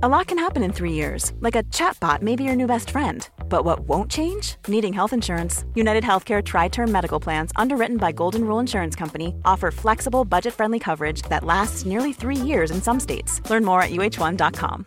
A lot can happen in 3 years, like a chatbot may be your new best friend. But what won't change? Needing health insurance. UnitedHealthcare Tri-Term Medical Plans, underwritten by Golden Rule Insurance Company, offer flexible, budget-friendly coverage that lasts nearly 3 years in some states. Learn more at uh1.com.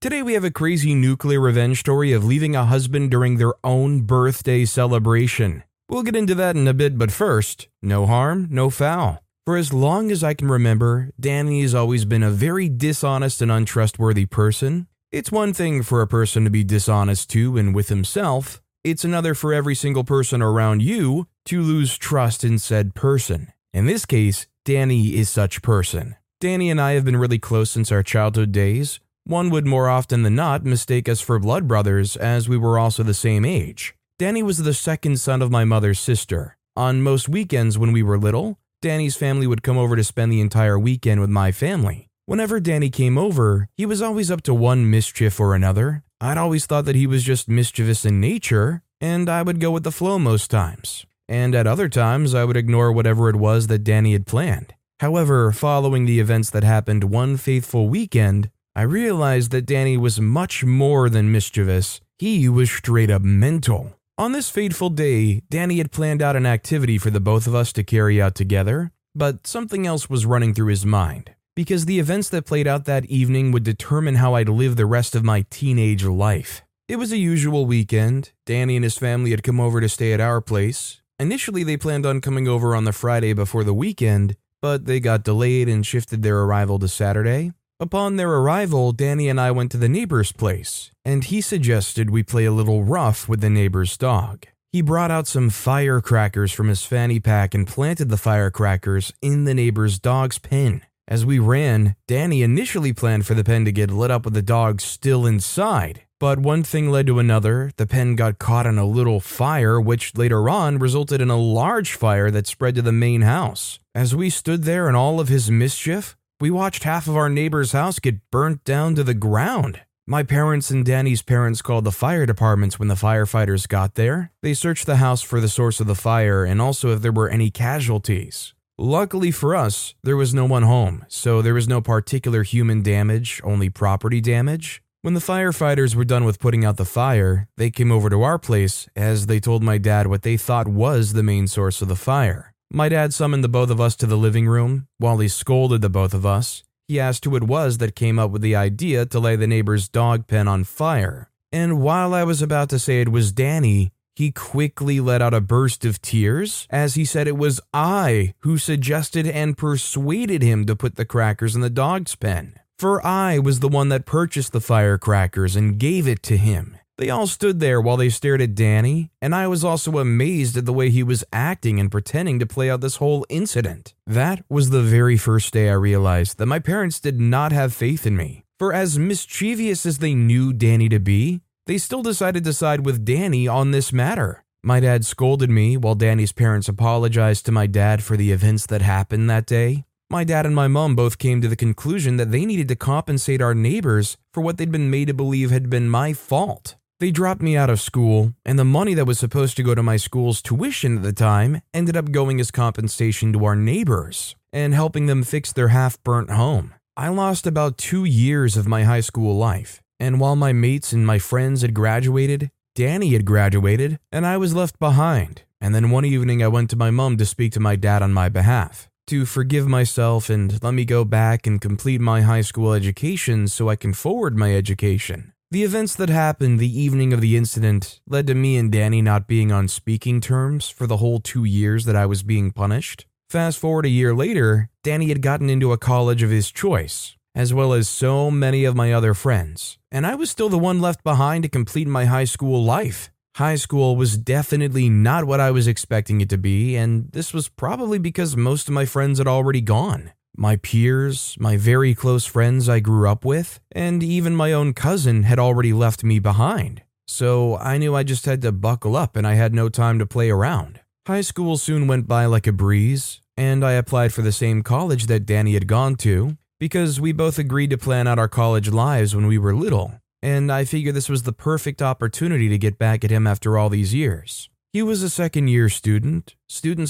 Today we have a crazy nuclear revenge story of leaving a husband during their own birthday celebration. We'll get into that in a bit, but first, no harm, no foul. For as long as I can remember, Danny has always been a very dishonest and untrustworthy person. It's one thing for a person to be dishonest to and with himself. It's another for every single person around you to lose trust in said person. In this case, Danny is such person. Danny and I have been really close since our childhood days. One would more often than not mistake us for blood brothers, as we were also the same age. Danny was the second son of my mother's sister. On most weekends when we were little, Danny's family would come over to spend the entire weekend with my family. Whenever Danny came over, he was always up to one mischief or another. I'd always thought that he was just mischievous in nature, and I would go with the flow most times. And at other times, I would ignore whatever it was that Danny had planned. However, following the events that happened one fateful weekend, I realized that Danny was much more than mischievous. He was straight up mental. On this fateful day, Danny had planned out an activity for the both of us to carry out together, but something else was running through his mind, because the events that played out that evening would determine how I'd live the rest of my teenage life. It was a usual weekend. Danny and his family had come over to stay at our place. Initially, they planned on coming over on the Friday before the weekend, but they got delayed and shifted their arrival to Saturday. Upon their arrival, Danny and I went to the neighbor's place, and he suggested we play a little rough with the neighbor's dog. He brought out some firecrackers from his fanny pack and planted the firecrackers in the neighbor's dog's pen. As we ran, Danny initially planned for the pen to get lit up with the dog still inside, but one thing led to another. The pen got caught in a little fire, which later on resulted in a large fire that spread to the main house. As we stood there in all of his mischief, we watched half of our neighbor's house get burnt down to the ground. My parents and Danny's parents called the fire departments when the firefighters got there. They searched the house for the source of the fire and also if there were any casualties. Luckily for us, there was no one home, so there was no particular human damage, only property damage. When the firefighters were done with putting out the fire, they came over to our place as they told my dad what they thought was the main source of the fire. My dad summoned the both of us to the living room. While he scolded the both of us, he asked who it was that came up with the idea to lay the neighbor's dog pen on fire. And while I was about to say it was Danny, he quickly let out a burst of tears as he said it was I who suggested and persuaded him to put the crackers in the dog's pen. For I was the one that purchased the firecrackers and gave it to him. They all stood there while they stared at Danny, and I was also amazed at the way he was acting and pretending to play out this whole incident. That was the very first day I realized that my parents did not have faith in me. For as mischievous as they knew Danny to be, they still decided to side with Danny on this matter. My dad scolded me while Danny's parents apologized to my dad for the events that happened that day. My dad and my mom both came to the conclusion that they needed to compensate our neighbors for what they'd been made to believe had been my fault. They dropped me out of school, and the money that was supposed to go to my school's tuition at the time ended up going as compensation to our neighbors and helping them fix their half-burnt home. I lost about 2 years of my high school life, and while my mates and my friends had graduated, Danny had graduated, and I was left behind. And then one evening I went to my mom to speak to my dad on my behalf, to forgive myself and let me go back and complete my high school education so I can forward my education. The events that happened the evening of the incident led to me and Danny not being on speaking terms for the whole 2 years that I was being punished. Fast forward a year later, Danny had gotten into a college of his choice, as well as so many of my other friends, and I was still the one left behind to complete my high school life. High school was definitely not what I was expecting it to be, and this was probably because most of my friends had already gone. My peers, my very close friends I grew up with, and even my own cousin had already left me behind. So I knew I just had to buckle up and I had no time to play around. High school soon went by like a breeze, and I applied for the same college that Danny had gone to because we both agreed to plan out our college lives when we were little, and I figured this was the perfect opportunity to get back at him after all these years. He was a second-year student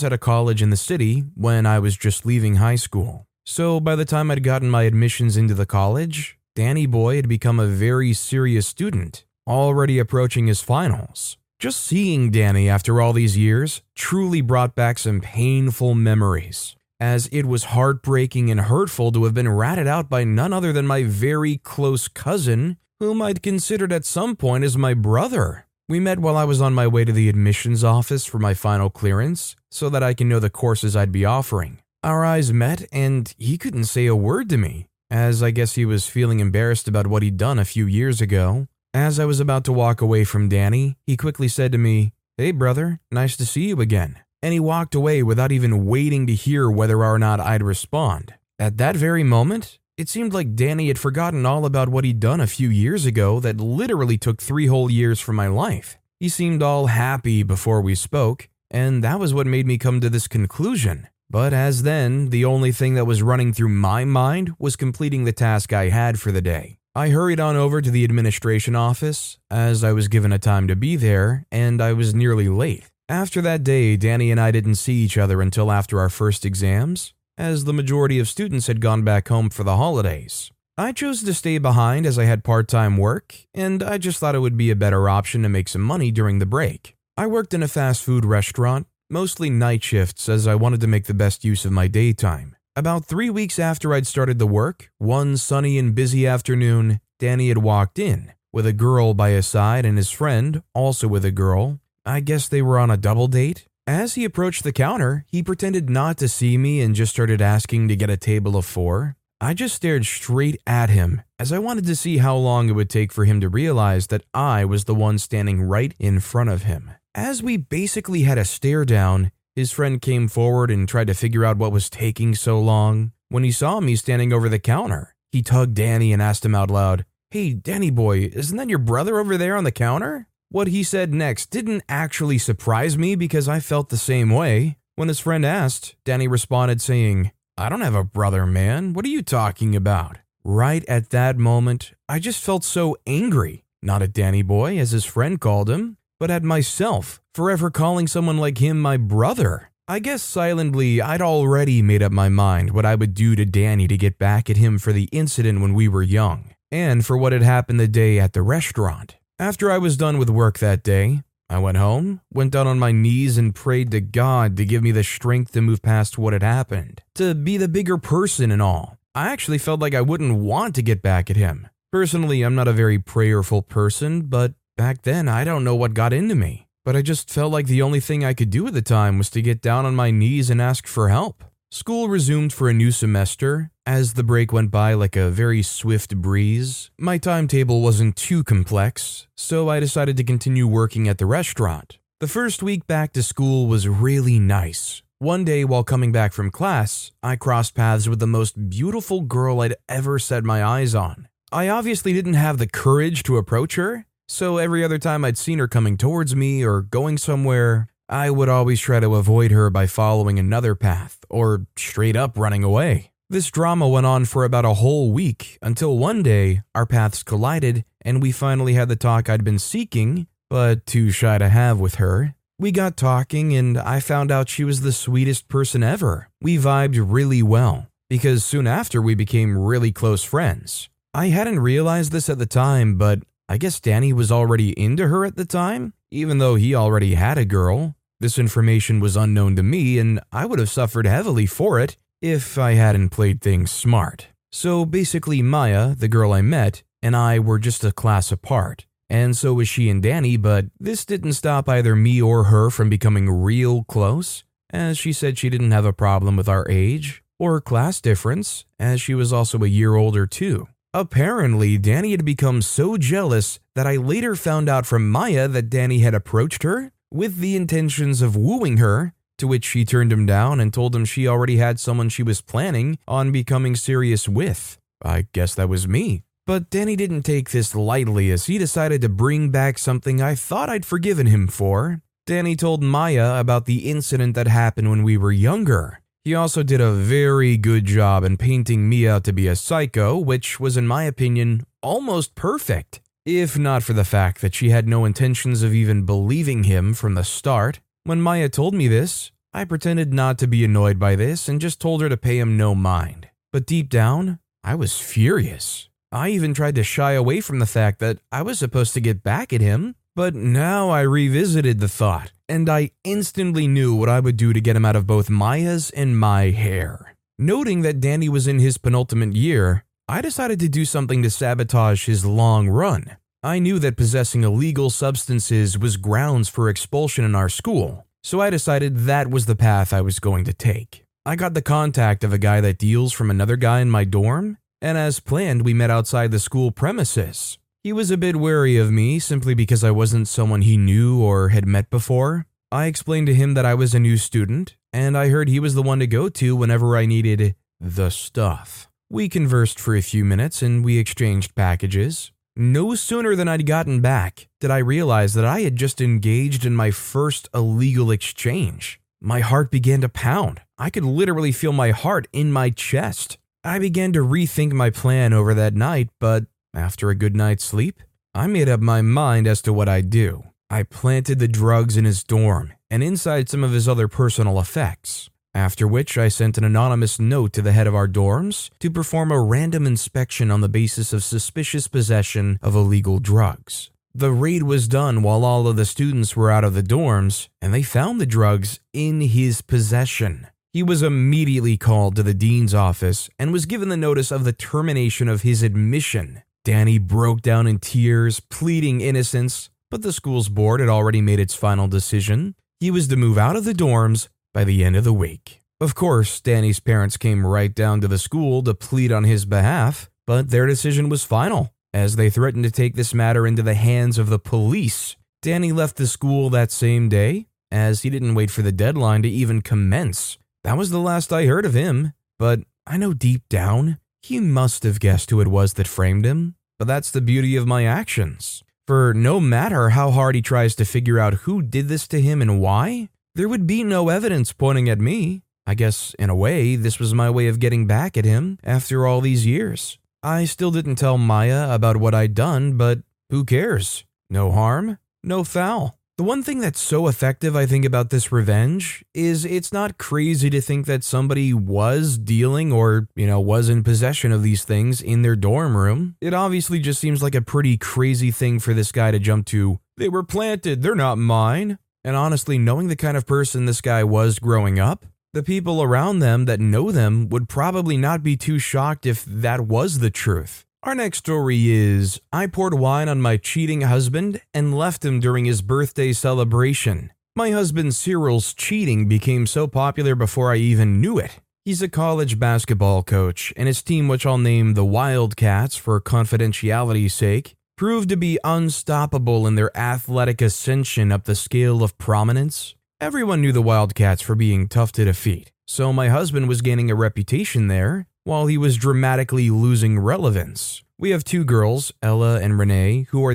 at a college in the city when I was just leaving high school. So by the time I'd gotten my admissions into the college, Danny Boy had become a very serious student, already approaching his finals. Just seeing Danny after all these years truly brought back some painful memories, as it was heartbreaking and hurtful to have been ratted out by none other than my very close cousin, whom I'd considered at some point as my brother. We met while I was on my way to the admissions office for my final clearance so that I can know the courses I'd be offering. Our eyes met and he couldn't say a word to me, as I guess he was feeling embarrassed about what he'd done a few years ago. As I was about to walk away from Danny, he quickly said to me, "Hey brother, nice to see you again." And he walked away without even waiting to hear whether or not I'd respond. At that very moment, it seemed like Danny had forgotten all about what he'd done a few years ago that literally took 3 whole years from my life. He seemed all happy before we spoke, and that was what made me come to this conclusion. But as then, the only thing that was running through my mind was completing the task I had for the day. I hurried on over to the administration office, as I was given a time to be there, and I was nearly late. After that day, Danny and I didn't see each other until after our first exams, as the majority of students had gone back home for the holidays. I chose to stay behind as I had part-time work, and I just thought it would be a better option to make some money during the break. I worked in a fast food restaurant, mostly night shifts, as I wanted to make the best use of my daytime. About 3 weeks after I'd started the work, one sunny and busy afternoon, Danny had walked in, with a girl by his side and his friend, also with a girl. I guess they were on a double date. As he approached the counter, he pretended not to see me and just started asking to get a table of 4. I just stared straight at him, as I wanted to see how long it would take for him to realize that I was the one standing right in front of him. As we basically had a stare down, his friend came forward and tried to figure out what was taking so long. When he saw me standing over the counter, he tugged Danny and asked him out loud, "Hey, Danny boy, isn't that your brother over there on the counter?" What he said next didn't actually surprise me because I felt the same way. When his friend asked, Danny responded saying, "I don't have a brother, man. What are you talking about?" Right at that moment, I just felt so angry, not at Danny Boy, as his friend called him, but at myself, forever calling someone like him my brother. I guess silently, I'd already made up my mind what I would do to Danny to get back at him for the incident when we were young, and for what had happened the day at the restaurant. After I was done with work that day, I went home, went down on my knees and prayed to God to give me the strength to move past what had happened, to be the bigger person and all. I actually felt like I wouldn't want to get back at him. Personally, I'm not a very prayerful person, but back then I don't know what got into me. But I just felt like the only thing I could do at the time was to get down on my knees and ask for help. School resumed for a new semester. As the break went by like a very swift breeze, my timetable wasn't too complex, so I decided to continue working at the restaurant. The first week back to school was really nice. One day while coming back from class, I crossed paths with the most beautiful girl I'd ever set my eyes on. I obviously didn't have the courage to approach her, so every other time I'd seen her coming towards me or going somewhere, I would always try to avoid her by following another path or straight up running away. This drama went on for about a whole week, until one day, our paths collided, and we finally had the talk I'd been seeking, but too shy to have with her. We got talking, and I found out she was the sweetest person ever. We vibed really well, because soon after we became really close friends. I hadn't realized this at the time, but I guess Danny was already into her at the time, even though he already had a girl. This information was unknown to me, and I would have suffered heavily for it, if I hadn't played things smart. So basically Maya, the girl I met, and I were just a class apart, and so was she and Danny, but this didn't stop either me or her from becoming real close, as she said she didn't have a problem with our age or class difference, as she was also a year older too. Apparently, Danny had become so jealous that I later found out from Maya that Danny had approached her with the intentions of wooing her, to which she turned him down and told him she already had someone she was planning on becoming serious with. I guess that was me. But Danny didn't take this lightly, as he decided to bring back something I thought I'd forgiven him for. Danny told Maya about the incident that happened when we were younger. He also did a very good job in painting me out to be a psycho, which was, in my opinion, almost perfect, if not for the fact that she had no intentions of even believing him from the start. When Maya told me this, I pretended not to be annoyed by this and just told her to pay him no mind. But deep down, I was furious. I even tried to shy away from the fact that I was supposed to get back at him. But now I revisited the thought, and I instantly knew what I would do to get him out of both Maya's and my hair. Noting that Danny was in his penultimate year, I decided to do something to sabotage his long run. I knew that possessing illegal substances was grounds for expulsion in our school, so I decided that was the path I was going to take. I got the contact of a guy that deals from another guy in my dorm, and as planned, we met outside the school premises. He was a bit wary of me simply because I wasn't someone he knew or had met before. I explained to him that I was a new student, and I heard he was the one to go to whenever I needed the stuff. We conversed for a few minutes and we exchanged packages. No sooner than I'd gotten back did I realize that I had just engaged in my first illegal exchange. My heart began to pound. I could literally feel my heart in my chest. I began to rethink my plan over that night, but after a good night's sleep, I made up my mind as to what I'd do. I planted the drugs in his dorm and inside some of his other personal effects, after which I sent an anonymous note to the head of our dorms to perform a random inspection on the basis of suspicious possession of illegal drugs. The raid was done while all of the students were out of the dorms, and they found the drugs in his possession. He was immediately called to the dean's office and was given the notice of the termination of his admission. Danny broke down in tears, pleading innocence, but the school's board had already made its final decision. He was to move out of the dorms by the end of the week. Of course, Danny's parents came right down to the school to plead on his behalf, but their decision was final, as they threatened to take this matter into the hands of the police. Danny left the school that same day, as he didn't wait for the deadline to even commence. That was the last I heard of him, but I know deep down, he must have guessed who it was that framed him, but that's the beauty of my actions. For no matter how hard he tries to figure out who did this to him and why, there would be no evidence pointing at me. I guess, in a way, this was my way of getting back at him after all these years. I still didn't tell Maya about what I'd done, but who cares? No harm, no foul. The one thing that's so effective, I think, about this revenge is it's not crazy to think that somebody was dealing or, was in possession of these things in their dorm room. It obviously just seems like a pretty crazy thing for this guy to jump to, they were planted, they're not mine. And honestly, knowing the kind of person this guy was growing up, the people around them that know them would probably not be too shocked if that was the truth. Our next story is, I poured wine on my cheating husband and left him during his birthday celebration. My husband Cyril's cheating became so popular before I even knew it. He's a college basketball coach, and his team, which I'll name the Wildcats for confidentiality's sake, proved to be unstoppable in their athletic ascension up the scale of prominence. Everyone knew the Wildcats for being tough to defeat, so my husband was gaining a reputation there, while he was dramatically losing relevance. We have two girls, Ella and Renee, who are...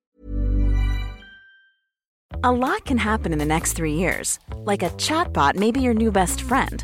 A lot can happen in the next 3 years. Like a chatbot may be your new best friend.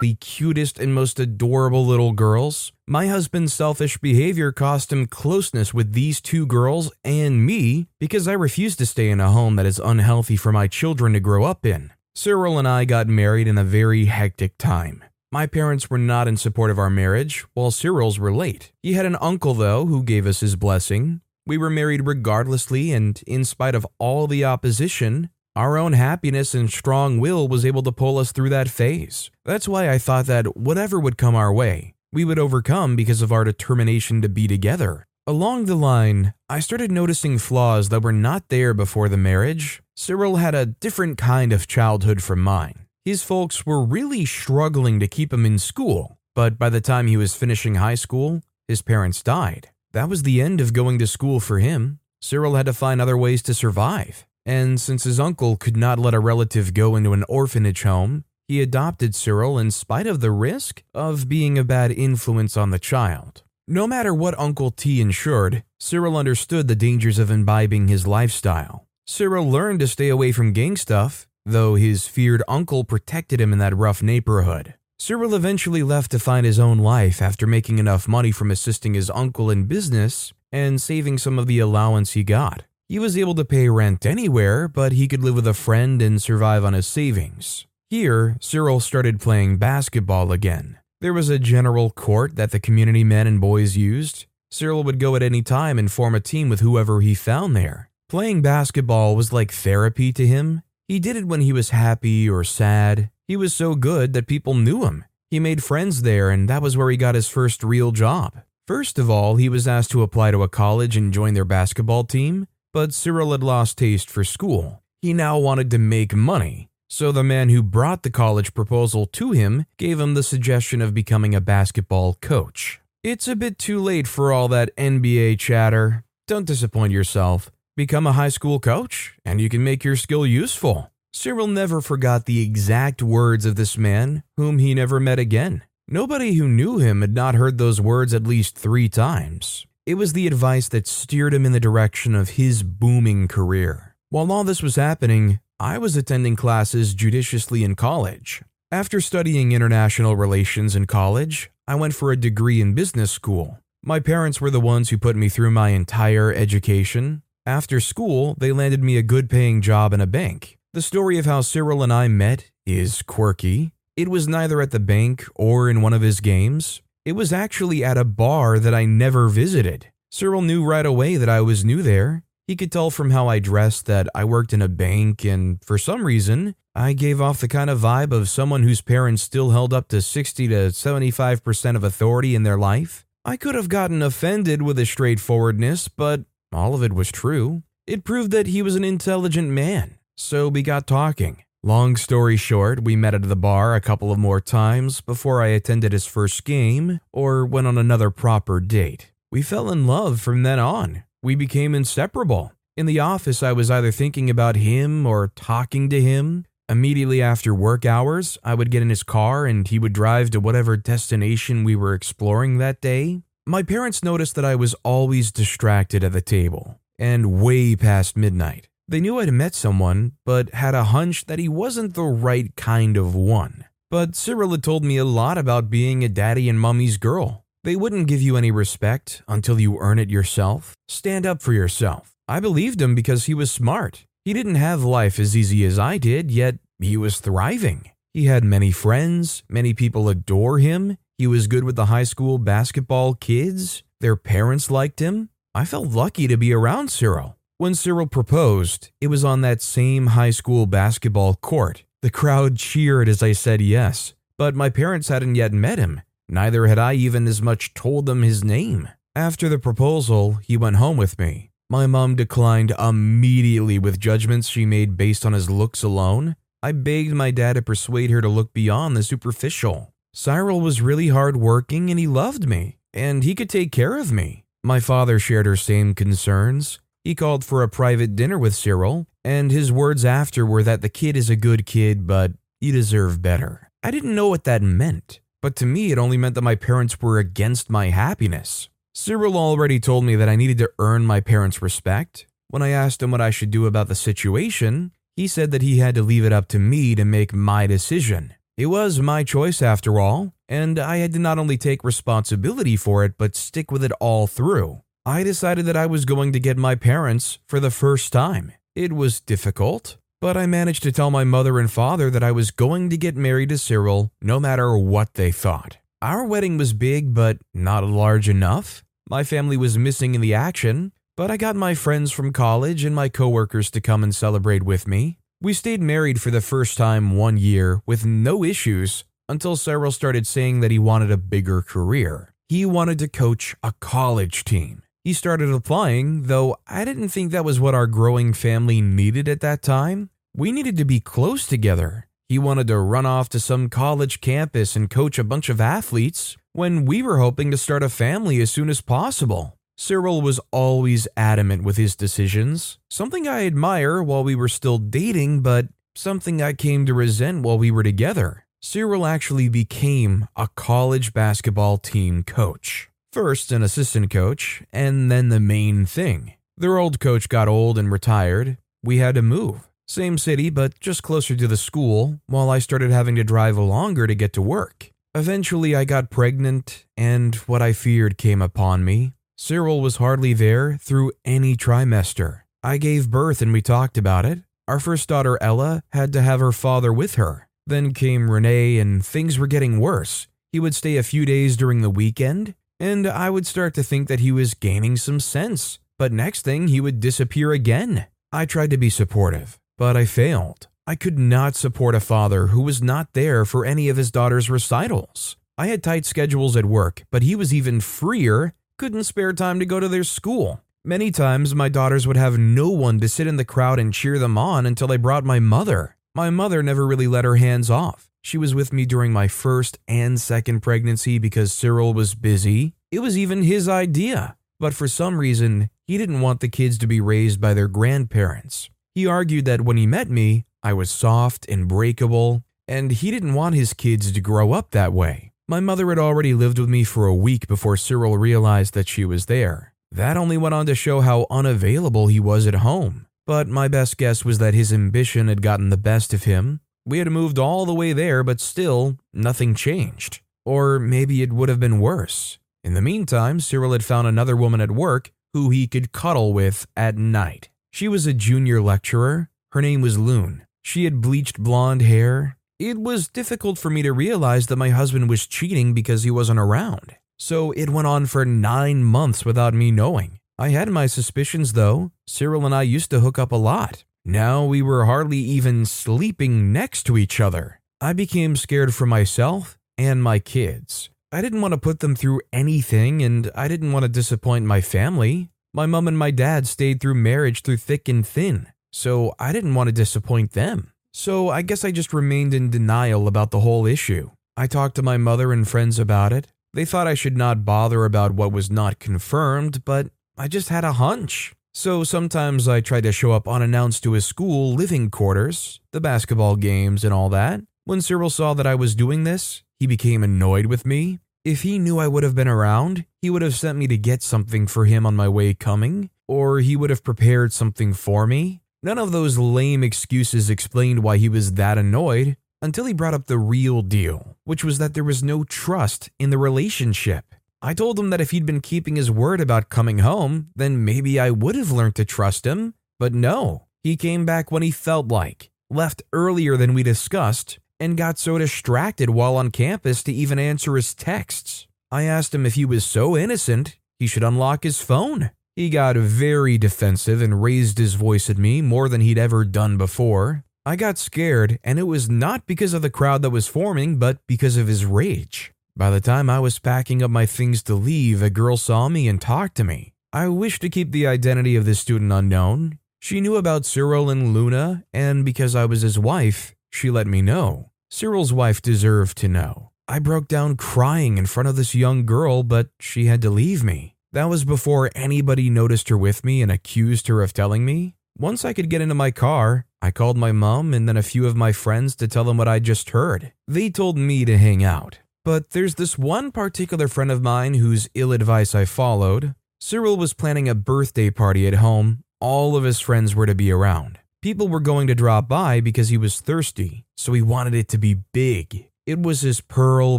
The cutest and most adorable little girls. My husband's selfish behavior cost him closeness with these two girls and me because I refused to stay in a home that is unhealthy for my children to grow up in. Cyril and I got married in a very hectic time. My parents were not in support of our marriage, while Cyril's were late. He had an uncle, though, who gave us his blessing. We were married regardlessly, and in spite of all the opposition, our own happiness and strong will was able to pull us through that phase. That's why I thought that whatever would come our way, we would overcome because of our determination to be together. Along the line, I started noticing flaws that were not there before the marriage. Cyril had a different kind of childhood from mine. His folks were really struggling to keep him in school, but by the time he was finishing high school, his parents died. That was the end of going to school for him. Cyril had to find other ways to survive, and since his uncle could not let a relative go into an orphanage home, he adopted Cyril in spite of the risk of being a bad influence on the child. No matter what Uncle T ensured, Cyril understood the dangers of imbibing his lifestyle. Cyril learned to stay away from gang stuff, though his feared uncle protected him in that rough neighborhood. Cyril eventually left to find his own life after making enough money from assisting his uncle in business and saving some of the allowance he got. He was able to pay rent anywhere, but he could live with a friend and survive on his savings. Here, Cyril started playing basketball again. There was a general court that the community men and boys used. Cyril would go at any time and form a team with whoever he found there. Playing basketball was like therapy to him. He did it when he was happy or sad. He was so good that people knew him. He made friends there, and that was where he got his first real job. First of all, he was asked to apply to a college and join their basketball team, but Cyril had lost taste for school. He now wanted to make money, so the man who brought the college proposal to him gave him the suggestion of becoming a basketball coach. It's a bit too late for all that NBA chatter. Don't disappoint yourself. Become a high school coach, and you can make your skill useful. Cyril never forgot the exact words of this man, whom he never met again. Nobody who knew him had not heard those words at least 3 times. It was the advice that steered him in the direction of his booming career. While all this was happening, I was attending classes judiciously in college. After studying international relations in college, I went for a degree in business school. My parents were the ones who put me through my entire education. After school, they landed me a good-paying job in a bank. The story of how Cyril and I met is quirky. It was neither at the bank or in one of his games. It was actually at a bar that I never visited. Cyril knew right away that I was new there. He could tell from how I dressed that I worked in a bank, and for some reason, I gave off the kind of vibe of someone whose parents still held up to 60 to 75% of authority in their life. I could have gotten offended with his straightforwardness, but all of it was true. It proved that he was an intelligent man, so we got talking. Long story short, we met at the bar a couple of more times before I attended his first game or went on another proper date. We fell in love from then on. We became inseparable. In the office, I was either thinking about him or talking to him. Immediately after work hours, I would get in his car and he would drive to whatever destination we were exploring that day. My parents noticed that I was always distracted at the table and way past midnight. They knew I'd met someone, but had a hunch that he wasn't the right kind of one. But Cyril had told me a lot about being a daddy and mommy's girl. They wouldn't give you any respect until you earn it yourself. Stand up for yourself. I believed him because he was smart. He didn't have life as easy as I did, yet he was thriving. He had many friends, many people adore him. He was good with the high school basketball kids. Their parents liked him. I felt lucky to be around Cyril. When Cyril proposed, it was on that same high school basketball court. The crowd cheered as I said yes, but my parents hadn't yet met him. Neither had I even as much told them his name. After the proposal, he went home with me. My mom declined immediately with judgments she made based on his looks alone. I begged my dad to persuade her to look beyond the superficial. Cyril was really hardworking and he loved me, and he could take care of me. My father shared her same concerns. He called for a private dinner with Cyril, and his words after were that the kid is a good kid, but you deserve better. I didn't know what that meant, but to me it only meant that my parents were against my happiness. Cyril already told me that I needed to earn my parents' respect. When I asked him what I should do about the situation, he said that he had to leave it up to me to make my decision. It was my choice after all, and I had to not only take responsibility for it, but stick with it all through. I decided that I was going to get my parents for the first time. It was difficult, but I managed to tell my mother and father that I was going to get married to Cyril no matter what they thought. Our wedding was big, but not large enough. My family was missing in the action, but I got my friends from college and my coworkers to come and celebrate with me. We stayed married for the first time 1 year with no issues until Cyril started saying that he wanted a bigger career. He wanted to coach a college team. he started applying, though I didn't think that was what our growing family needed at that time. We needed to be close together. He wanted to run off to some college campus and coach a bunch of athletes when we were hoping to start a family as soon as possible. Cyril was always adamant with his decisions, something I admire while we were still dating, but something I came to resent while we were together. Cyril actually became a college basketball team coach. First an assistant coach, and then the main thing. Their old coach got old and retired. We had to move. Same city, but just closer to the school, while I started having to drive longer to get to work. Eventually, I got pregnant, and what I feared came upon me. Cyril was hardly there through any trimester. I gave birth and we talked about it. Our first daughter, Ella, had to have her father with her. Then came Renee, and things were getting worse. He would stay a few days during the weekend, and I would start to think that he was gaining some sense, but next thing he would disappear again. I tried to be supportive, but I failed. I could not support a father who was not there for any of his daughter's recitals. I had tight schedules at work, but he was even freer, couldn't spare time to go to their school. Many times my daughters would have no one to sit in the crowd and cheer them on until I brought my mother. My mother never really let her hands off. She was with me during my first and second pregnancy because Cyril was busy. It was even his idea, but for some reason, he didn't want the kids to be raised by their grandparents. He argued that when he met me, I was soft and breakable, and he didn't want his kids to grow up that way. My mother had already lived with me for a week before Cyril realized that she was there. That only went on to show how unavailable he was at home, but my best guess was that his ambition had gotten the best of him. We had moved all the way there, but still, nothing changed. Or maybe it would have been worse. In the meantime, Cyril had found another woman at work who he could cuddle with at night. She was a junior lecturer. Her name was Loon. She had bleached blonde hair. It was difficult for me to realize that my husband was cheating because he wasn't around. So it went on for 9 months without me knowing. I had my suspicions, though. Cyril and I used to hook up a lot. Now we were hardly even sleeping next to each other. I became scared for myself and my kids. I didn't want to put them through anything, and I didn't want to disappoint my family. My mom and my dad stayed through marriage through thick and thin, so I didn't want to disappoint them. So I guess I just remained in denial about the whole issue. I talked to my mother and friends about it. They thought I should not bother about what was not confirmed, but I just had a hunch. So sometimes I tried to show up unannounced to his school living quarters, the basketball games and all that. When Cyril saw that I was doing this, he became annoyed with me. If he knew I would have been around, he would have sent me to get something for him on my way coming, or he would have prepared something for me. None of those lame excuses explained why he was that annoyed until he brought up the real deal, which was that there was no trust in the relationship. I told him that if he'd been keeping his word about coming home, then maybe I would have learned to trust him. But no, he came back when he felt like, left earlier than we discussed, and got so distracted while on campus to even answer his texts. I asked him if he was so innocent, he should unlock his phone. He got very defensive and raised his voice at me more than he'd ever done before. I got scared, and it was not because of the crowd that was forming, but because of his rage. By the time I was packing up my things to leave, a girl saw me and talked to me. I wished to keep the identity of this student unknown. She knew about Cyril and Luna, and because I was his wife, she let me know. Cyril's wife deserved to know. I broke down crying in front of this young girl, but she had to leave me. That was before anybody noticed her with me and accused her of telling me. Once I could get into my car, I called my mom and then a few of my friends to tell them what I just heard. They told me to hang out. But there's this one particular friend of mine whose ill advice I followed. Cyril was planning a birthday party at home. All of his friends were to be around. People were going to drop by because he was thirsty, so he wanted it to be big. It was his Pearl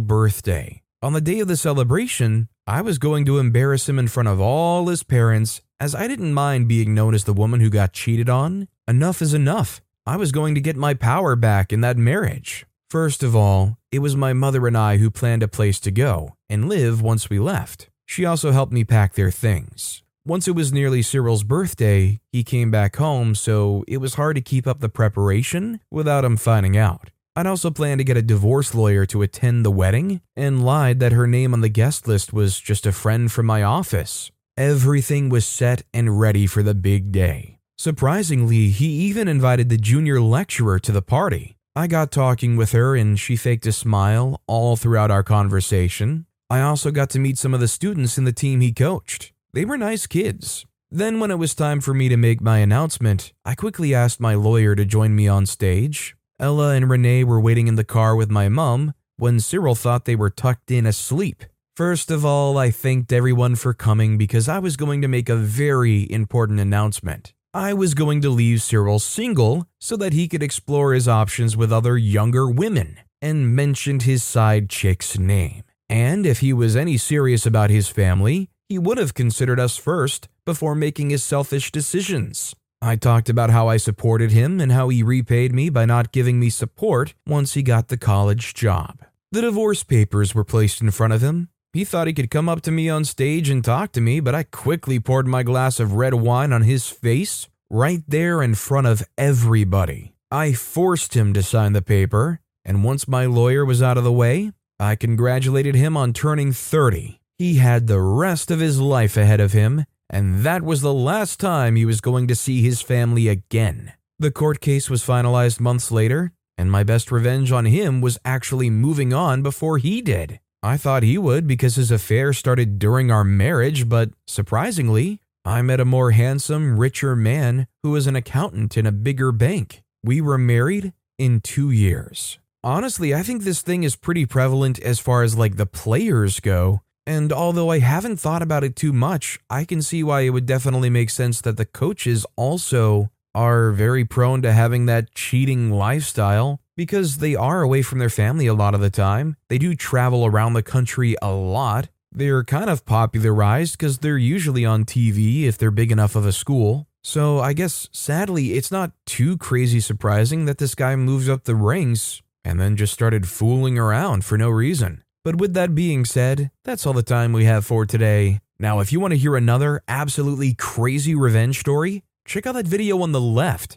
birthday. On the day of the celebration, I was going to embarrass him in front of all his parents, as I didn't mind being known as the woman who got cheated on. Enough is enough. I was going to get my power back in that marriage. First of all, it was my mother and I who planned a place to go and live once we left. She also helped me pack their things. Once it was nearly Cyril's birthday, he came back home, so it was hard to keep up the preparation without him finding out. I'd also planned to get a divorce lawyer to attend the wedding and lied that her name on the guest list was just a friend from my office. Everything was set and ready for the big day. Surprisingly, he even invited the junior lecturer to the party. I got talking with her and she faked a smile all throughout our conversation. I also got to meet some of the students in the team he coached. They were nice kids. Then when it was time for me to make my announcement, I quickly asked my lawyer to join me on stage. Ella and Renee were waiting in the car with my mom when Cyril thought they were tucked in asleep. First of all, I thanked everyone for coming because I was going to make a very important announcement. I was going to leave Cyril single so that he could explore his options with other younger women, and mentioned his side chick's name. And if he was any serious about his family, he would have considered us first before making his selfish decisions. I talked about how I supported him and how he repaid me by not giving me support once he got the college job. The divorce papers were placed in front of him. He thought he could come up to me on stage and talk to me, but I quickly poured my glass of red wine on his face right there in front of everybody. I forced him to sign the paper, and once my lawyer was out of the way, I congratulated him on turning 30. He had the rest of his life ahead of him, and that was the last time he was going to see his family again. The court case was finalized months later, and my best revenge on him was actually moving on before he did. I thought he would because his affair started during our marriage, but surprisingly, I met a more handsome, richer man who was an accountant in a bigger bank. We were married in 2 years. Honestly, I think this thing is pretty prevalent as far as like the players go. And although I haven't thought about it too much, I can see why it would definitely make sense that the coaches also are very prone to having that cheating lifestyle because they are away from their family a lot of the time. They do travel around the country a lot. They're kind of popularized because they're usually on TV if they're big enough of a school. So I guess, sadly, it's not too crazy surprising that this guy moves up the ranks and then just started fooling around for no reason. But with that being said, that's all the time we have for today. Now, if you want to hear another absolutely crazy revenge story, check out that video on the left.